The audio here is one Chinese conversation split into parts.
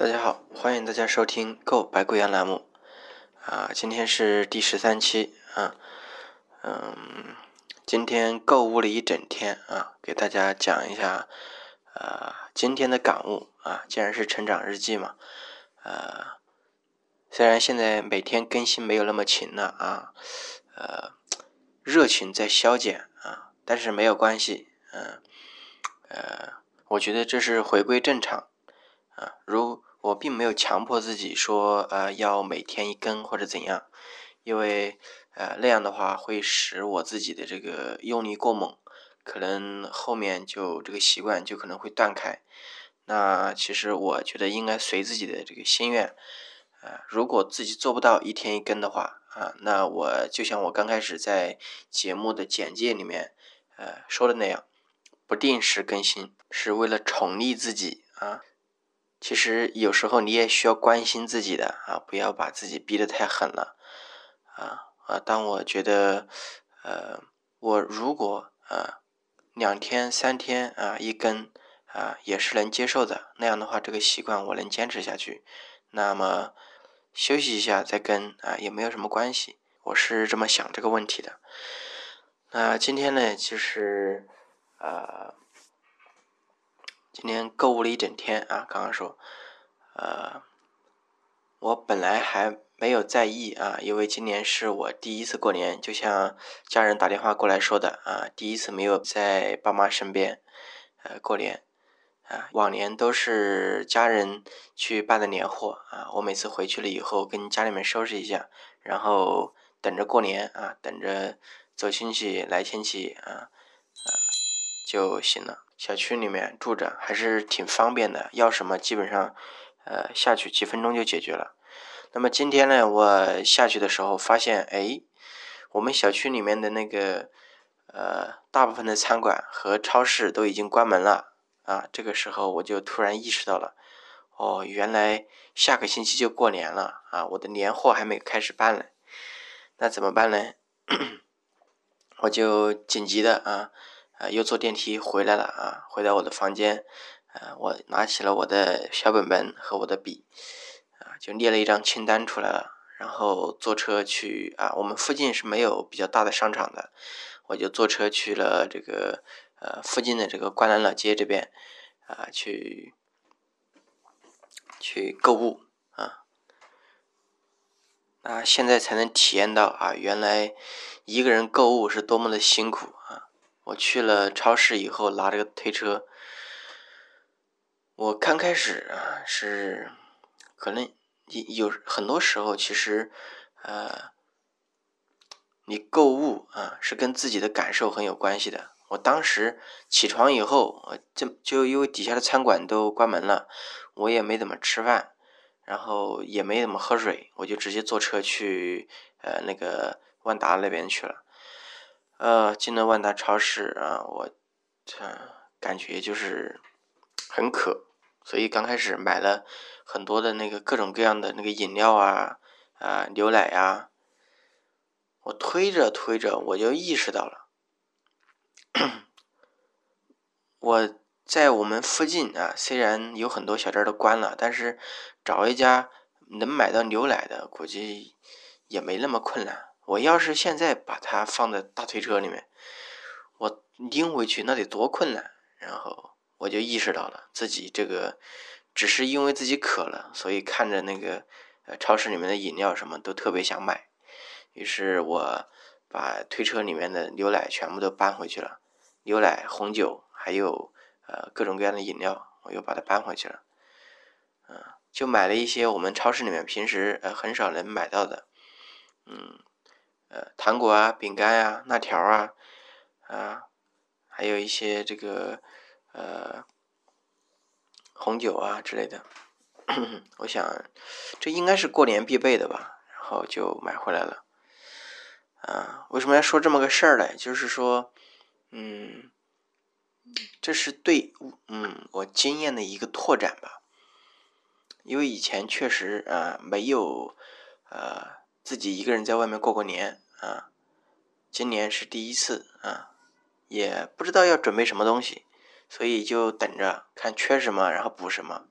大家好，欢迎大家收听 Go 白贵阳栏目啊，今天是第13期啊，今天购物了一整天啊，给大家讲一下今天的感悟啊，既然是成长日记嘛，虽然现在每天更新没有那么勤了啊，热情在消减啊，但是没有关系，我觉得这是回归正常啊，如我并没有强迫自己说要每天一更或者怎样，因为那样的话会使我自己的这个用力过猛，可能后面就这个习惯就可能会断开。那其实我觉得应该随自己的这个心愿如果自己做不到一天一更的话啊，那我就像我刚开始在节目的简介里面说的那样，不定时更新是为了宠溺自己啊。其实有时候你也需要关心自己的啊，不要把自己逼得太狠了啊！当我觉得我如果2天3天啊一更啊也是能接受的，那样的话这个习惯我能坚持下去，那么休息一下再更啊也没有什么关系，我是这么想这个问题的。那今天呢，其实今天购物了一整天啊，刚刚说，我本来还没有在意啊，因为今年是我第一次过年，就像家人打电话过来说的啊，第一次没有在爸妈身边，过年啊，往年都是家人去办的年货啊，我每次回去了以后跟家里面收拾一下，然后等着过年啊，等着走亲戚来亲戚就行了。小区里面住着还是挺方便的，要什么基本上下去几分钟就解决了。那么今天呢，我下去的时候发现我们小区里面的那个大部分的餐馆和超市都已经关门了啊，这个时候我就突然意识到了，原来下个星期就过年了啊，我的年货还没开始办呢，那怎么办呢？我就紧急的又坐电梯回来了啊，回到我的房间，我拿起了我的小本本和我的笔，就列了一张清单出来了，然后坐车去我们附近是没有比较大的商场的，我就坐车去了这个附近的这个灌南老街这边去购物啊。那现在才能体验到原来一个人购物是多么的辛苦啊。我去了超市以后拿这个推车，我刚开始是可能有很多时候其实你购物是跟自己的感受很有关系的。我当时起床以后就因为底下的餐馆都关门了，我也没怎么吃饭，然后也没怎么喝水，我就直接坐车去那个万达那边去了。进了万达超市啊，我感觉就是很渴，所以刚开始买了很多的那个各种各样的那个饮料牛奶我推着我就意识到了我在我们附近虽然有很多小店都关了，但是找一家能买到牛奶的估计也没那么困难。我要是现在把它放在大推车里面，我拎回去那得多困难。然后我就意识到了自己这个只是因为自己渴了，所以看着那个超市里面的饮料什么都特别想买，于是我把推车里面的牛奶全部都搬回去了，牛奶、红酒还有各种各样的饮料我又把它搬回去了就买了一些我们超市里面平时很少能买到的糖果饼干辣条还有一些这个红酒之类的我想这应该是过年必备的吧，然后就买回来了为什么要说这么个事儿呢？就是说这是对我经验的一个拓展吧，因为以前确实没有自己一个人在外面过过年今年是第一次也不知道要准备什么东西，所以就等着看缺什么然后补什么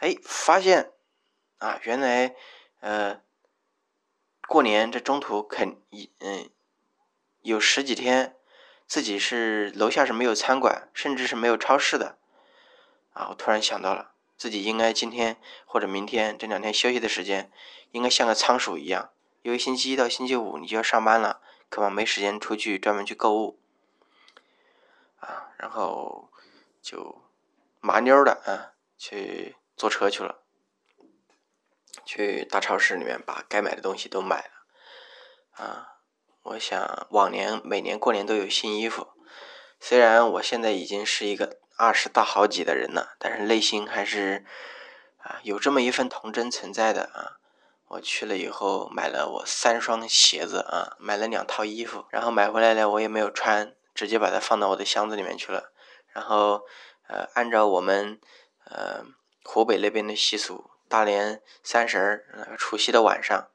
哎，发现啊，原来过年这中途有十几天自己是楼下是没有餐馆，甚至是没有超市的啊！我突然想到了，自己应该今天或者明天这2天休息的时间，应该像个仓鼠一样，因为星期一到星期五你就要上班了，可能没时间出去专门去购物啊，然后就麻溜的啊，去坐车去了，去大超市里面把该买的东西都买了啊。我想往年每年过年都有新衣服，虽然我现在已经是一个20大好几的人了，但是内心还是啊有这么一份童真存在的啊。我去了以后买了我3双鞋子啊，买了2套衣服，然后买回来了我也没有穿，直接把它放到我的箱子里面去了。然后按照我们湖北那边的习俗，大年30那个除夕的晚上，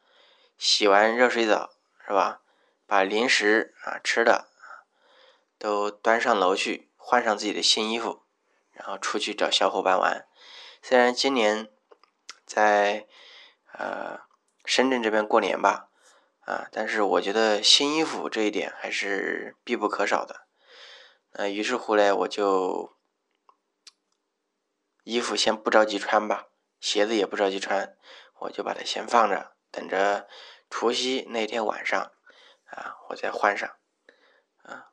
洗完热水澡是吧？把零食啊吃的都端上楼去，换上自己的新衣服，然后出去找小伙伴玩。虽然今年在深圳这边过年吧啊，但是我觉得新衣服这一点还是必不可少的。于是乎嘞，我就衣服先不着急穿吧，鞋子也不着急穿，我就把它先放着，等着除夕那天晚上啊，我再换上啊。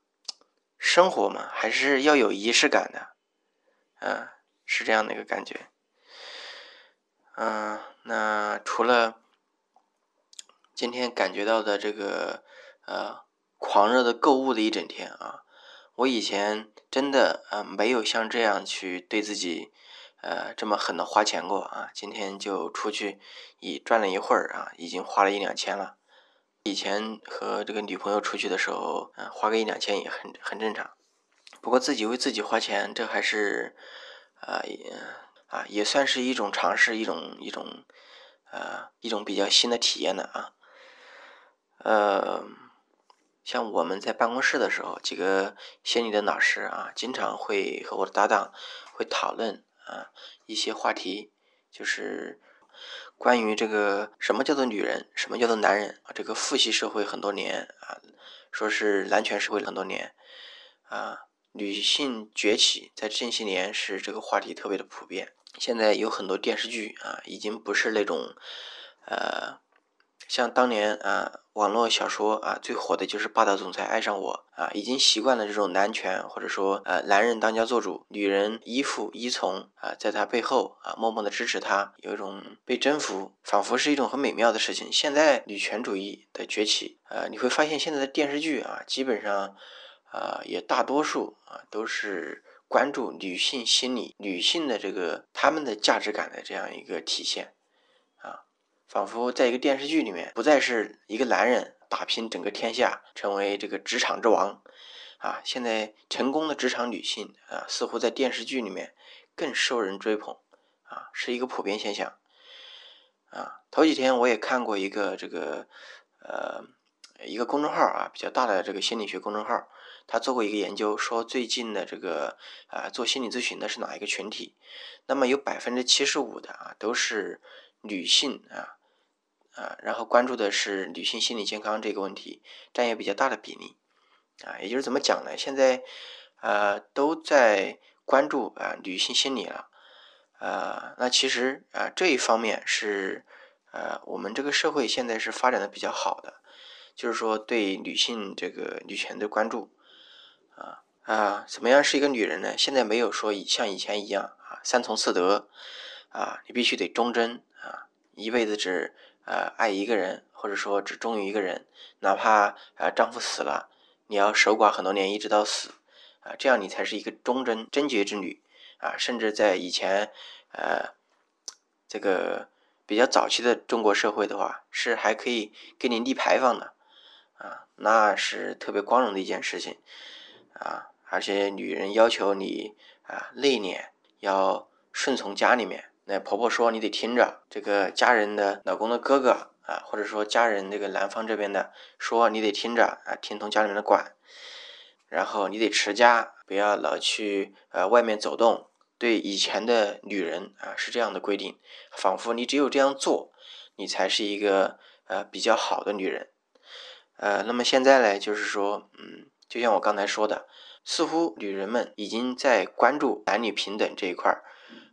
生活嘛，还是要有仪式感的啊，是这样的一个感觉。那除了今天感觉到的这个狂热的购物的一整天啊，我以前真的没有像这样去对自己这么狠的花钱过啊。今天就出去转了一会儿啊，已经花了1、2千了。以前和这个女朋友出去的时候，花个1、2千也很正常。不过自己为自己花钱，这还是也算是一种尝试，一种比较新的体验的啊。像我们在办公室的时候，几个心理的老师啊，经常会和我的搭档会讨论啊一些话题，就是关于这个什么叫做女人，什么叫做男人啊？这个父系社会很多年啊，说是男权社会很多年啊，女性崛起在近些年是这个话题特别的普遍。现在有很多电视剧啊，已经不是那种像当年啊网络小说啊最火的就是《霸道总裁爱上我》啊，已经习惯了这种男权，或者说男人当家做主，女人依附依从啊，在他背后啊默默的支持他，有一种被征服，仿佛是一种很美妙的事情。现在女权主义的崛起啊，你会发现现在的电视剧啊，基本上也大多数啊都是关注女性心理，女性的这个她们的价值感的这样一个体现。仿佛在一个电视剧里面，不再是一个男人打拼整个天下，成为这个职场之王啊，现在成功的职场女性啊，似乎在电视剧里面更受人追捧啊，是一个普遍现象啊。头几天我也看过一个这个一个公众号啊，比较大的这个心理学公众号，他做过一个研究，说最近的这个做心理咨询的是哪一个群体？那么有75%的啊都是女性啊，然后关注的是女性心理健康这个问题，占有比较大的比例啊。也就是怎么讲呢？现在都在关注啊女性心理了那其实这一方面是我们这个社会现在是发展的比较好的，就是说对女性这个女权的关注啊，怎么样是一个女人呢？现在没有说像以前一样啊3从4德啊，你必须得忠贞啊，一辈子只爱一个人，或者说只忠于一个人，哪怕丈夫死了，你要守寡很多年，一直到死啊，这样你才是一个忠贞贞洁之女啊。甚至在以前这个比较早期的中国社会的话，是还可以给你立牌坊的啊，那是特别光荣的一件事情啊。而且女人要求你啊内敛，要顺从家里面。那婆婆说你得听着，这个家人的老公的哥哥啊，或者说家人这个男方这边的说你得听着啊，听从家里面的管，然后你得持家，不要老去外面走动对以前的女人啊是这样的规定，仿佛你只有这样做，你才是一个比较好的女人。那么现在呢，就是说，就像我刚才说的，似乎女人们已经在关注男女平等这一块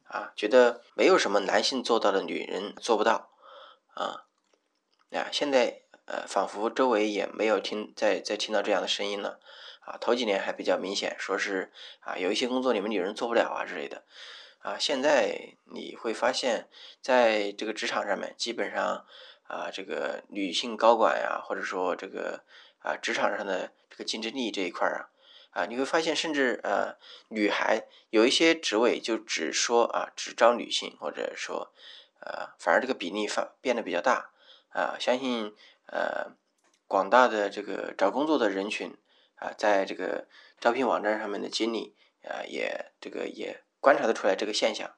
啊，觉得没有什么男性做到的女人做不到啊。现在仿佛周围也没有再听到这样的声音了啊。头几年还比较明显，说是啊有一些工作你们女人做不了啊之类的啊。现在你会发现，在这个职场上面，基本上啊这个女性高管呀，或者说这个啊职场上的这个竞争力这一块啊，你会发现，甚至女孩有一些职位就只说啊只招女性，或者说反而这个比例变得比较大啊。相信广大的这个找工作的人群啊，在这个招聘网站上面的经理啊，也观察得出来这个现象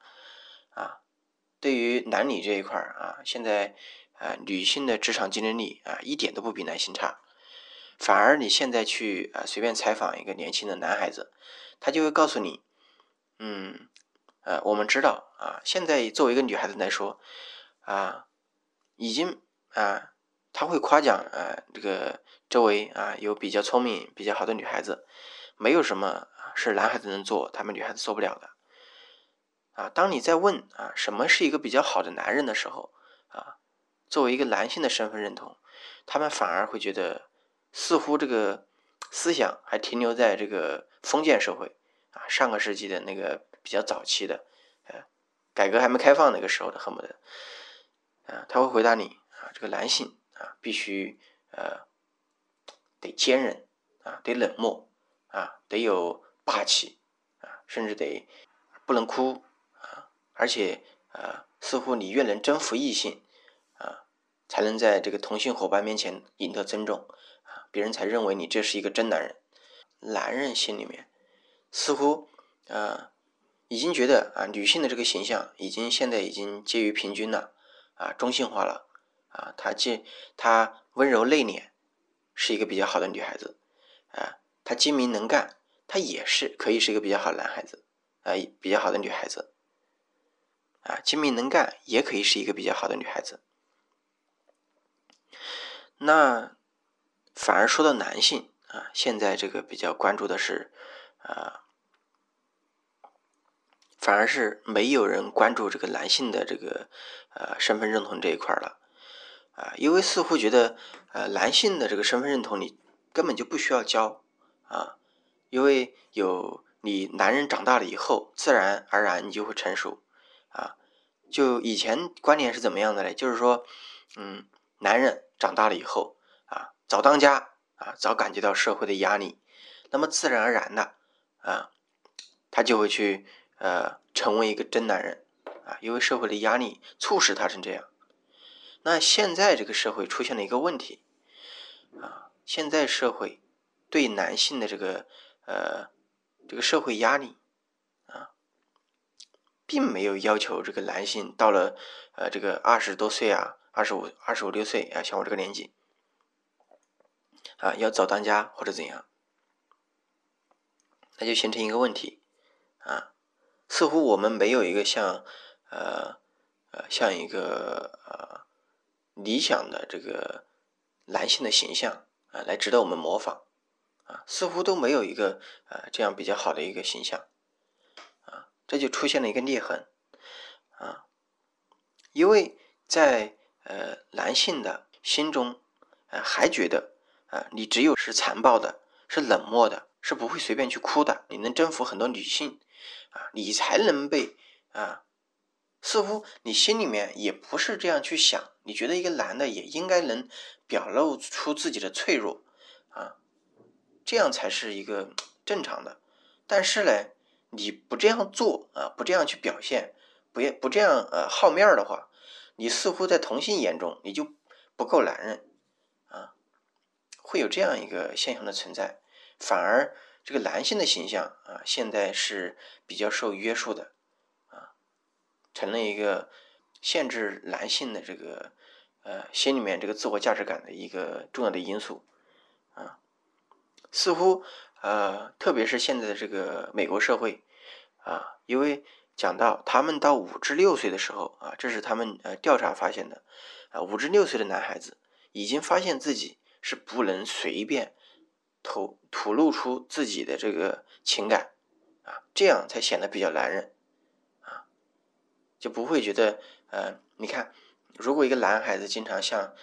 啊。对于男女这一块啊，现在女性的职场竞争力啊一点都不比男性差。反而你现在去随便采访一个年轻的男孩子，他就会告诉你，我们知道啊，现在作为一个女孩子来说啊，已经啊，他会夸奖这个周围啊有比较聪明、比较好的女孩子，没有什么是男孩子能做，他们女孩子做不了的啊。当你在问啊什么是一个比较好的男人的时候啊，作为一个男性的身份认同，他们反而会觉得，似乎这个思想还停留在这个封建社会啊，上个世纪的那个比较早期的，改革还没开放那个时候的，恨不得啊，他会回答你啊，这个男性啊必须得坚韧啊，得冷漠啊，得有霸气啊，甚至得不能哭啊，而且似乎你越能征服异性啊，才能在这个同性伙伴面前赢得尊重。别人才认为你这是一个真男人。男人心里面似乎已经觉得啊女性的这个形象现在已经介于平均了啊中性化了啊，她温柔内敛是一个比较好的女孩子啊，她精明能干，她也是可以是一个比较好的男孩子啊，比较好的女孩子啊，精明能干也可以是一个比较好的女孩子。那反而说到男性啊，现在这个比较关注的是，反而是没有人关注这个男性的这个身份认同这一块了啊，因为似乎觉得男性的这个身份认同你根本就不需要教啊，因为你男人长大了以后，自然而然你就会成熟啊。就以前观念是怎么样的嘞？就是说，男人长大了以后，早当家啊，早感觉到社会的压力，那么自然而然的啊，他就会去成为一个真男人啊，因为社会的压力促使他成这样。那现在这个社会出现了一个问题啊，现在社会对男性的这个社会压力啊，并没有要求这个男性到了这个20多岁啊，25、26岁啊，像我这个年纪啊，要早当家或者怎样，那就形成一个问题啊，似乎我们没有一个像一个理想的这个男性的形象啊，来值得我们模仿啊，似乎都没有一个这样比较好的一个形象啊，这就出现了一个裂痕啊，因为在男性的心中还觉得啊，你只有是残暴的，是冷漠的，是不会随便去哭的，你能征服很多女性啊，你才能被啊，似乎你心里面也不是这样去想，你觉得一个男的也应该能表露出自己的脆弱啊，这样才是一个正常的。但是呢，你不这样做啊，不这样去表现，不这样好面的话，你似乎在同性眼中你就不够男人。会有这样一个现象的存在，反而这个男性的形象啊，现在是比较受约束的啊，成了一个限制男性的这个心里面这个自我价值感的一个重要的因素啊。似乎特别是现在的这个美国社会啊，因为讲到他们到5至6岁的时候啊，这是他们调查发现的啊，5至6岁的男孩子已经发现自己是不能随便吐露出自己的这个情感啊，这样才显得比较男人啊，就不会觉得你看，如果一个男孩子经常像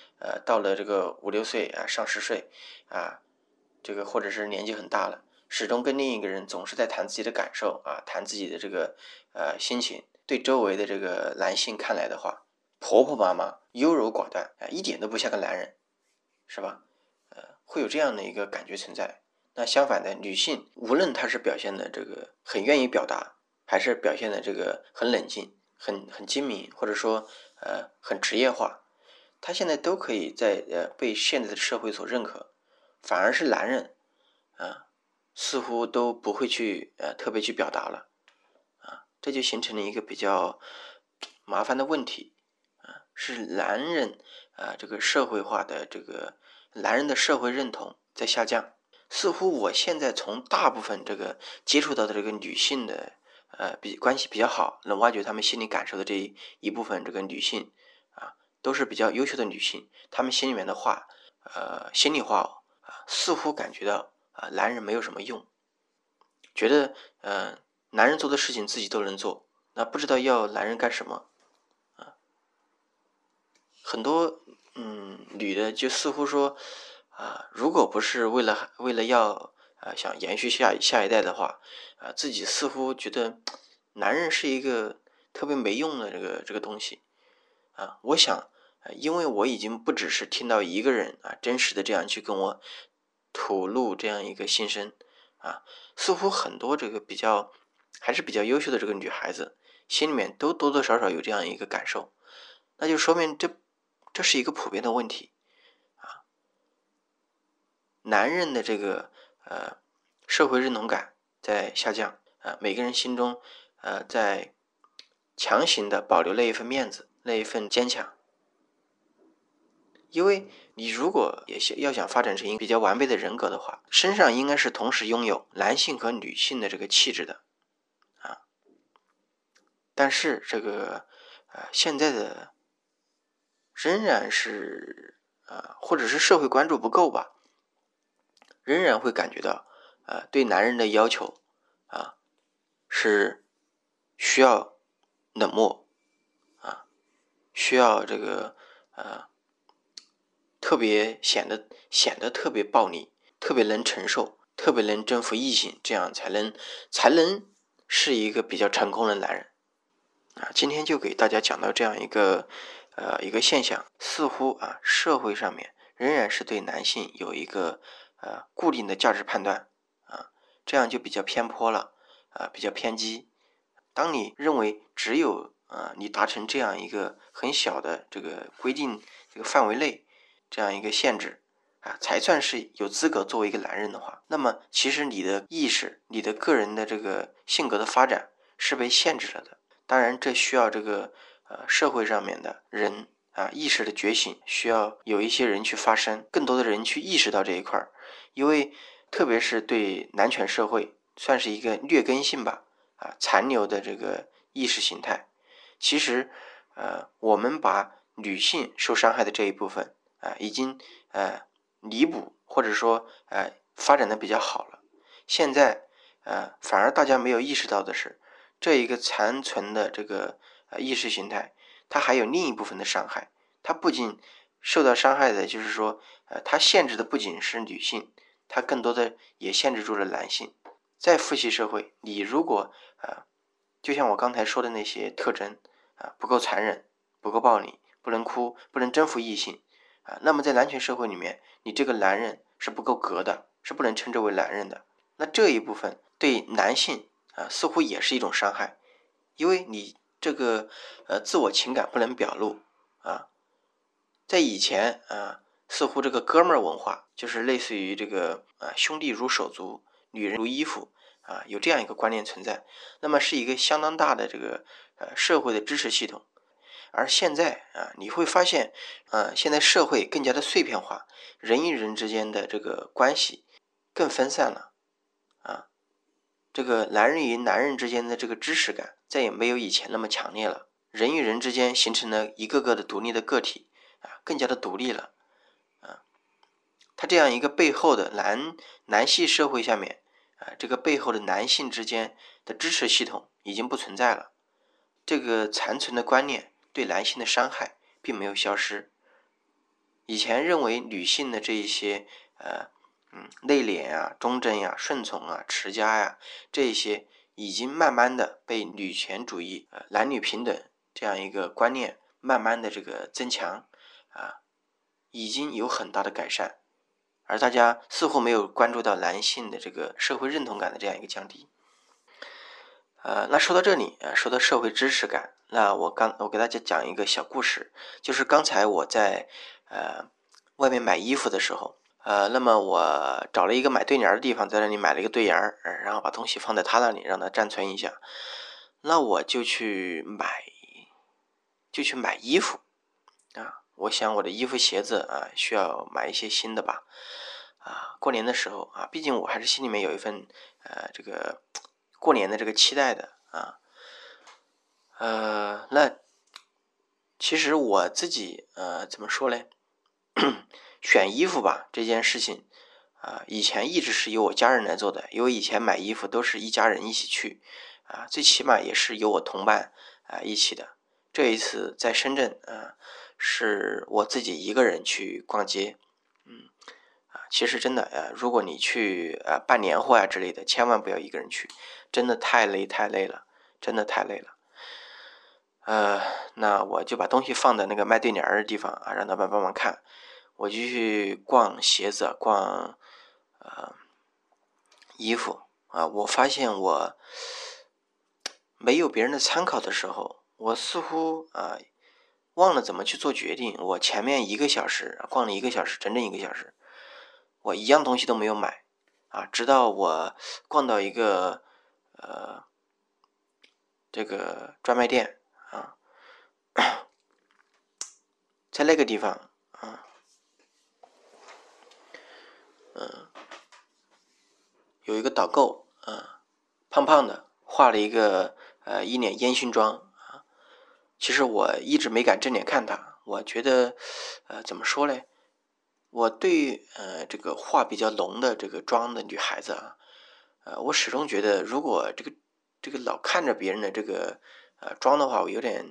到了这个5、6岁啊，上10岁啊，这个或者是年纪很大了，始终跟另一个人总是在谈自己的感受啊，谈自己的这个心情，对周围的这个男性看来的话，婆婆妈妈优柔寡断啊，一点都不像个男人，是吧？会有这样的一个感觉存在。那相反的，女性无论她是表现的这个很愿意表达，还是表现的这个很冷静、很精明，或者说很职业化，她现在都可以在被现在的社会所认可，反而是男人啊，似乎都不会去特别去表达了啊，这就形成了一个比较麻烦的问题啊，是男人啊这个社会化的这个男人的社会认同在下降。似乎我现在从大部分这个接触到的这个女性的关系比较好，能挖掘她们心理感受的这一部分这个女性啊，都是比较优秀的女性，她们心里面的话心里话啊，似乎感觉到啊男人没有什么用，觉得男人做的事情自己都能做，那不知道要男人干什么啊。很多女的就似乎说啊，如果不是为了要想延续下一代的话啊，自己似乎觉得男人是一个特别没用的这个东西啊。我想因为我已经不只是听到一个人啊真实的这样去跟我吐露这样一个心声啊，似乎很多这个还是比较优秀的这个女孩子心里面都多多少少有这样一个感受，那就说明这是一个普遍的问题啊。男人的这个社会认同感在下降啊，每个人心中在强行的保留那一份面子，那一份坚强。因为你如果也要想发展成一个比较完备的人格的话，身上应该是同时拥有男性和女性的这个气质的啊。但是这个现在的仍然是或者是社会关注不够吧，仍然会感觉到对男人的要求啊是需要冷漠啊，需要这个特别显得特别暴力，特别能承受，特别能征服异性，这样才能是一个比较成功的男人啊。今天就给大家讲到这样一个现象，似乎啊社会上面仍然是对男性有一个固定的价值判断啊，这样就比较偏颇了啊，比较偏激。当你认为只有你达成这样一个很小的这个规定这个范围内这样一个限制啊，才算是有资格作为一个男人的话，那么其实你的意识、你的个人的这个性格的发展是被限制了的。当然，这需要这个社会上面的人啊，意识的觉醒，需要有一些人去发声，更多的人去意识到这一块儿，因为特别是对男权社会算是一个劣根性吧啊残留的这个意识形态。其实我们把女性受伤害的这一部分啊已经弥补，或者说发展的比较好了。现在反而大家没有意识到的是，这一个残存的这个意识形态，它还有另一部分的伤害。它不仅受到伤害的，就是说，它限制的不仅是女性，它更多的也限制住了男性。在父系社会，你如果就像我刚才说的那些特征啊，不够残忍，不够暴力，不能哭，不能征服异性啊，那么在男权社会里面，你这个男人是不够格的，是不能称之为男人的。那这一部分对男性啊，似乎也是一种伤害，因为你这个自我情感不能表露啊。在以前啊，似乎这个哥们儿文化就是类似于这个兄弟如手足，女人如衣服啊，有这样一个观念存在，那么是一个相当大的这个社会的支持系统。而现在啊，你会发现现在社会更加的碎片化，人与人之间的这个关系更分散了啊，这个男人与男人之间的这个支持感再也没有以前那么强烈了，人与人之间形成了一个个的独立的个体啊，更加的独立了啊。他这样一个背后的男系社会下面啊，这个背后的男性之间的支持系统已经不存在了，这个残存的观念对男性的伤害并没有消失。以前认为女性的这一些内敛啊、忠贞呀、顺从啊、持家呀、这些已经慢慢的被女权主义、男女平等这样一个观念慢慢的这个增强啊，已经有很大的改善，而大家似乎没有关注到男性的这个社会认同感的这样一个降低。那说到这里说到社会支持感，那我给大家讲一个小故事，就是刚才我在外面买衣服的时候。那么我找了一个买对联的地方，在那里买了一个对联，然后把东西放在他那里，让他暂存一下。那我就去买衣服啊！我想我的衣服、鞋子啊，需要买一些新的吧啊！过年的时候啊，毕竟我还是心里面有一份这个过年的这个期待的啊。那其实我自己怎么说嘞？选衣服吧这件事情啊，以前一直是由我家人来做的，因为以前买衣服都是一家人一起去啊，最起码也是由我同伴啊一起的。这一次在深圳啊，是我自己一个人去逛街，其实真的如果你去办年货啊之类的，千万不要一个人去，真的太累了。那我就把东西放在那个卖对联的地方啊，让他们帮忙看。我就去逛鞋子，逛衣服啊。我发现我没有别人的参考的时候，我似乎忘了怎么去做决定。我前面逛了一个小时，整整一个小时，我一样东西都没有买啊。直到我逛到一个这个专卖店啊，在那个地方啊。有一个导购胖胖的，画了一个一脸烟熏妆啊。其实我一直没敢正脸看他，我觉得怎么说嘞？我对这个画比较浓的这个妆的女孩子啊，我始终觉得如果这个老看着别人的这个妆的话，我有点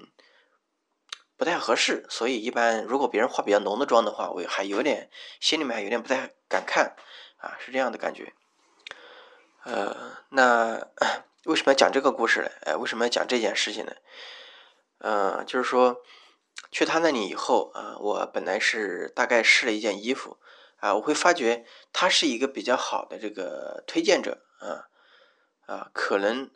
不太合适，所以一般如果别人化比较浓的妆的话，我还有点心里面还有点不太敢看啊，是这样的感觉。那为什么要讲这个故事呢？为什么要讲这件事情呢？就是说去他那里以后啊，我本来是大概试了一件衣服啊，我会发觉他是一个比较好的这个推荐者啊，可能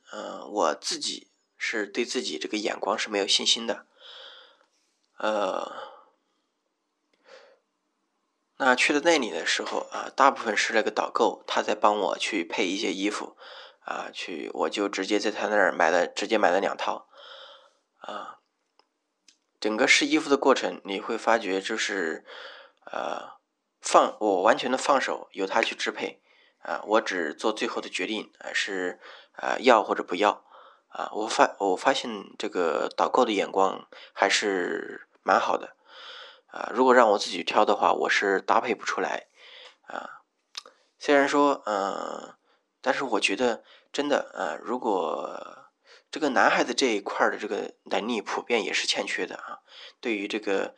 我自己是对自己这个眼光是没有信心的。那去到那里的时候啊，大部分是那个导购他在帮我去配一些衣服啊，我就直接在他那儿买了2套啊。整个试衣服的过程你会发觉就是我完全的放手由他去支配啊，我只做最后的决定是要或者不要啊。我发现这个导购的眼光还是蛮好的啊，如果让我自己挑的话，我是搭配不出来啊。虽然说但是我觉得真的如果这个男孩子这一块的这个能力普遍也是欠缺的啊，对于这个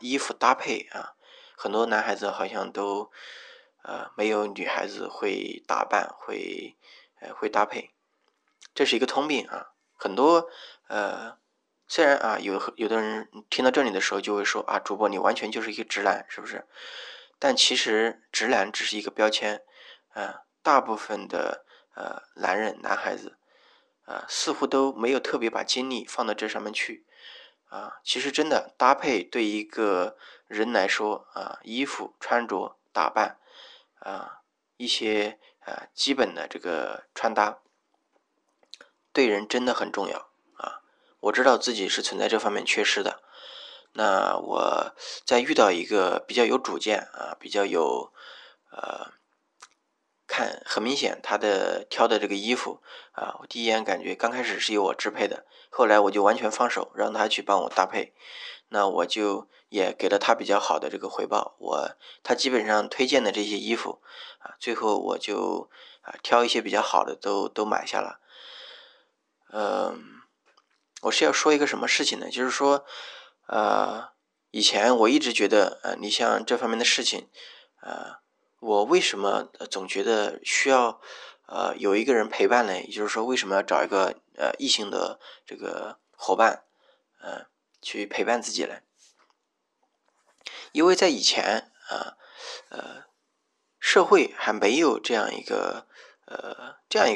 衣服搭配啊，很多男孩子好像都没有女孩子会打扮，会搭配，这是一个通病啊。很多虽然啊，有的人听到这里的时候就会说啊，主播你完全就是一个直男，是不是？但其实直男只是一个标签啊，大部分的男人、男孩子似乎都没有特别把精力放到这上面去啊。其实真的搭配对一个人来说啊，衣服穿着打扮啊，一些基本的这个穿搭，对人真的很重要。我知道自己是存在这方面缺失的，那我在遇到一个比较有主见啊，比较有看很明显他的挑的这个衣服啊，我第一眼感觉刚开始是由我支配的，后来我就完全放手让他去帮我搭配，那我就也给了他比较好的这个回报，他基本上推荐的这些衣服啊，最后我就挑一些比较好的都买下了。我是要说一个什么事情呢？就是说以前我一直觉得你像这方面的事情我为什么总觉得需要有一个人陪伴呢？也就是说为什么要找一个异性的这个伙伴去陪伴自己呢？因为在以前社会还没有这样一个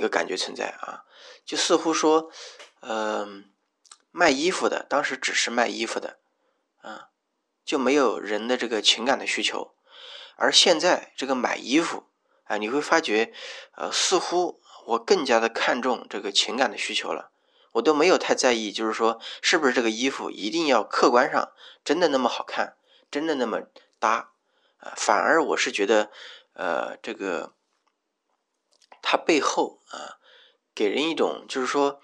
感觉存在啊，就似乎说卖衣服的当时只是卖衣服的就没有人的这个情感的需求。而现在这个买衣服啊，你会发觉，似乎我更加的看重这个情感的需求了。我都没有太在意，就是说是不是这个衣服一定要客观上真的那么好看，真的那么搭啊？反而我是觉得，这个它背后给人一种就是说，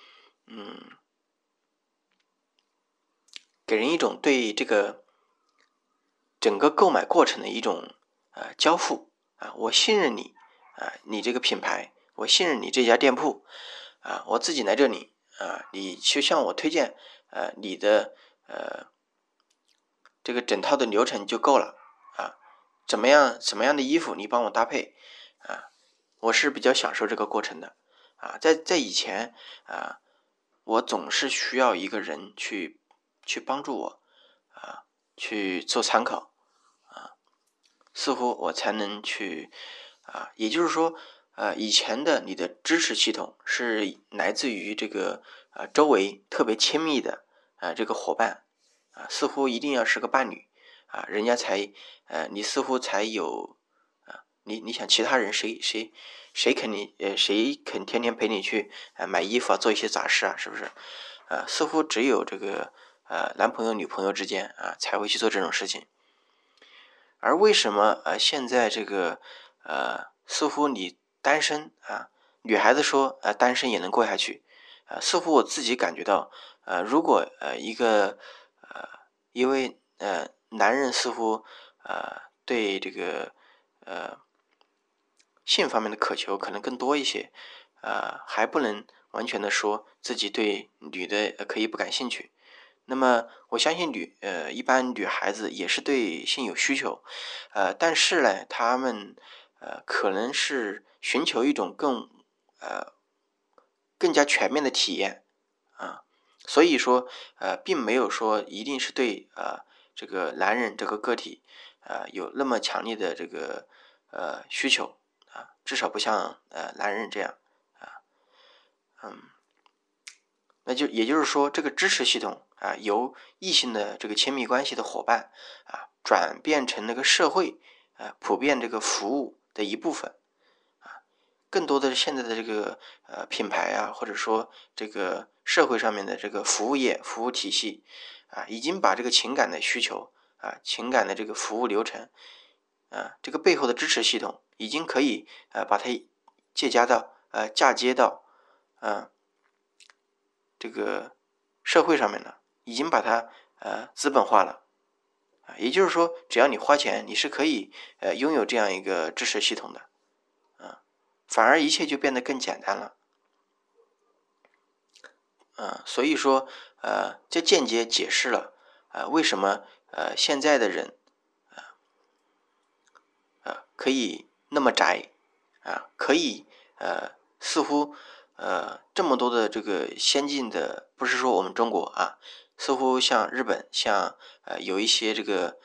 给人一种对这个整个购买过程的一种。交付啊，我信任你啊，你这个品牌，我信任你这家店铺啊，我自己来这里啊，你就向我推荐你的这个整套的流程就够了啊，什么样的衣服你帮我搭配啊，我是比较享受这个过程的啊，在以前啊，我总是需要一个人去帮助我啊，去做参考。似乎我才能去也就是说以前的你的支持系统是来自于这个周围特别亲密的这个伙伴似乎一定要是个伴侣人家才你似乎才有你想其他人谁肯天天陪你去买衣服啊，做一些杂事啊，是不是似乎只有这个男朋友女朋友之间才会去做这种事情。而为什么现在这个似乎你单身女孩子说单身也能过下去似乎我自己感觉到如果一个因为男人似乎对这个性方面的渴求可能更多一些还不能完全的说自己对女的可以不感兴趣。那么我相信一般女孩子也是对性有需求，但是呢，她们可能是寻求一种更加全面的体验啊，所以说并没有说一定是对这个男人这个个体有那么强烈的这个需求啊，至少不像男人这样那就也就是说这个支持系统。由异性的这个亲密关系的伙伴转变成那个社会普遍这个服务的一部分更多的是现在的这个品牌或者说这个社会上面的这个服务业服务体系已经把这个情感的需求情感的这个服务流程这个背后的支持系统已经可以把它嫁接到这个社会上面呢。已经把它资本化了也就是说只要你花钱你是可以拥有这样一个支持系统的反而一切就变得更简单了所以说这间接解释了为什么现在的人可以那么宅可以似乎这么多的这个先进的不是说我们中国似乎像日本像有一些这个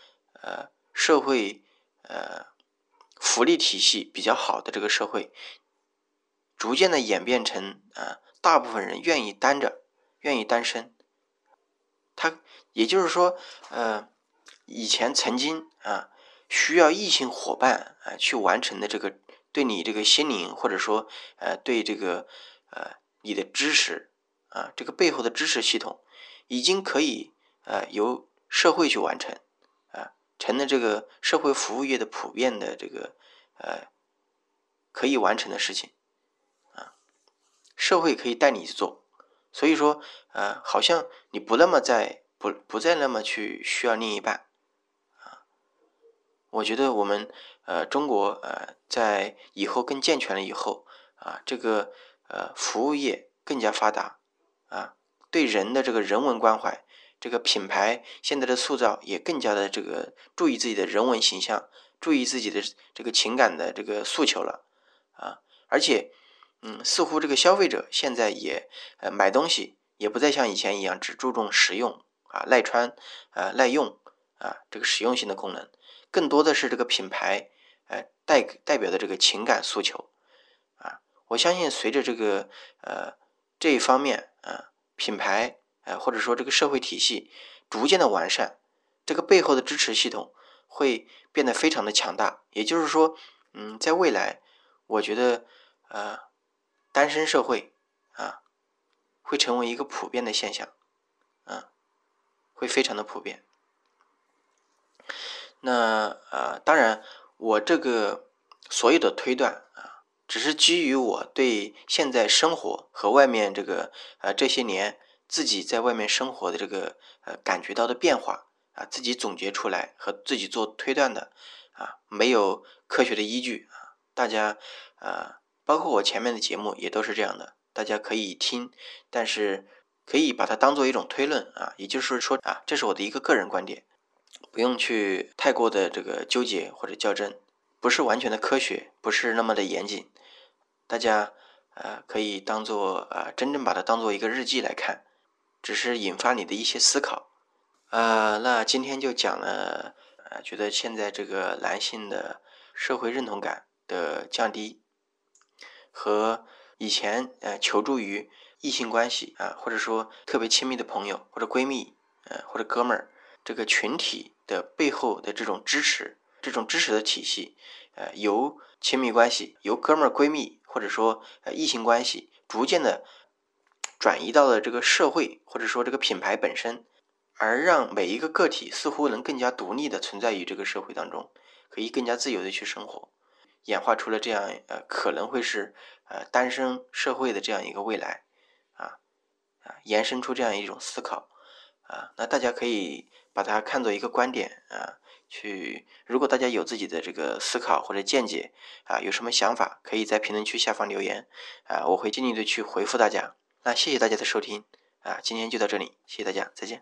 社会福利体系比较好的这个社会逐渐的演变成大部分人愿意单身。他也就是说以前曾经需要异性伙伴去完成的这个对你这个心灵或者说对这个你的支持这个背后的支持系统已经可以由社会去完成成了这个社会服务业的普遍的这个可以完成的事情啊，社会可以带你去做。所以说好像你不再那么去需要另一半啊。我觉得我们中国在以后更健全了以后啊，这个服务业更加发达啊，对人的这个人文关怀，这个品牌现在的塑造也更加的这个注意自己的人文形象，注意自己的这个情感的这个诉求了啊。而且似乎这个消费者现在也买东西也不再像以前一样只注重实用啊、耐穿啊、耐用啊这个实用性的功能，更多的是这个品牌代表的这个情感诉求啊。我相信随着这个这一方面啊，品牌或者说这个社会体系逐渐的完善，这个背后的支持系统会变得非常的强大。也就是说，在未来，我觉得单身社会啊会成为一个普遍的现象啊，会非常的普遍。那当然我这个所有的推断啊，只是基于我对现在生活和外面这个这些年自己在外面生活的这个感觉到的变化啊，自己总结出来和自己做推断的啊，没有科学的依据啊。大家包括我前面的节目也都是这样的，大家可以听，但是可以把它当做一种推论啊，也就是说啊，这是我的一个个人观点，不用去太过的这个纠结或者较真，不是完全的科学，不是那么的严谨，大家可以当做真正把它当做一个日记来看，只是引发你的一些思考。那今天就讲了觉得现在这个男性的社会认同感的降低和以前求助于异性关系啊，或者说特别亲密的朋友或者闺蜜或者哥们儿这个群体的背后的这种支持，这种支持的体系由亲密关系，由哥们儿闺蜜或者说异性关系逐渐的转移到了这个社会或者说这个品牌本身，而让每一个个体似乎能更加独立的存在于这个社会当中，可以更加自由的去生活，演化出了这样可能会是单身社会的这样一个未来啊，延伸出这样一种思考啊。那大家可以把它看作一个观点啊，去如果大家有自己的这个思考或者见解啊，有什么想法可以在评论区下方留言啊，我会尽力的去回复大家。那谢谢大家的收听啊，今天就到这里，谢谢大家，再见。